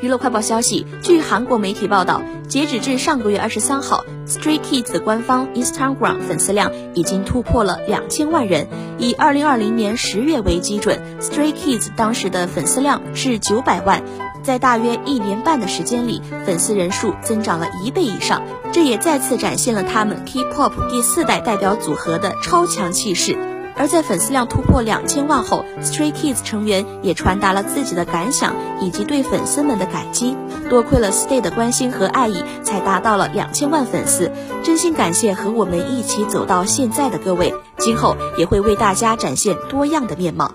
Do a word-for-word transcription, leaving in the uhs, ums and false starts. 娱乐快报消息，据韩国媒体报道，截止至上个月二十三号 ，Stray Kids 的官方 Instagram 粉丝量已经突破了两千万人。以二零二零年十月为基准 ，Stray Kids 当时的粉丝量是九百万。在大约一年半的时间里，粉丝人数增长了一倍以上，这也再次展现了他们 K-pop 第四代代表组合的超强气势。而在粉丝量突破两千万后 ，Stray Kids 成员也传达了自己的感想以及对粉丝们的感激。多亏了 Stay 的关心和爱意，才达到了两千万粉丝。真心感谢和我们一起走到现在的各位，今后也会为大家展现多样的面貌。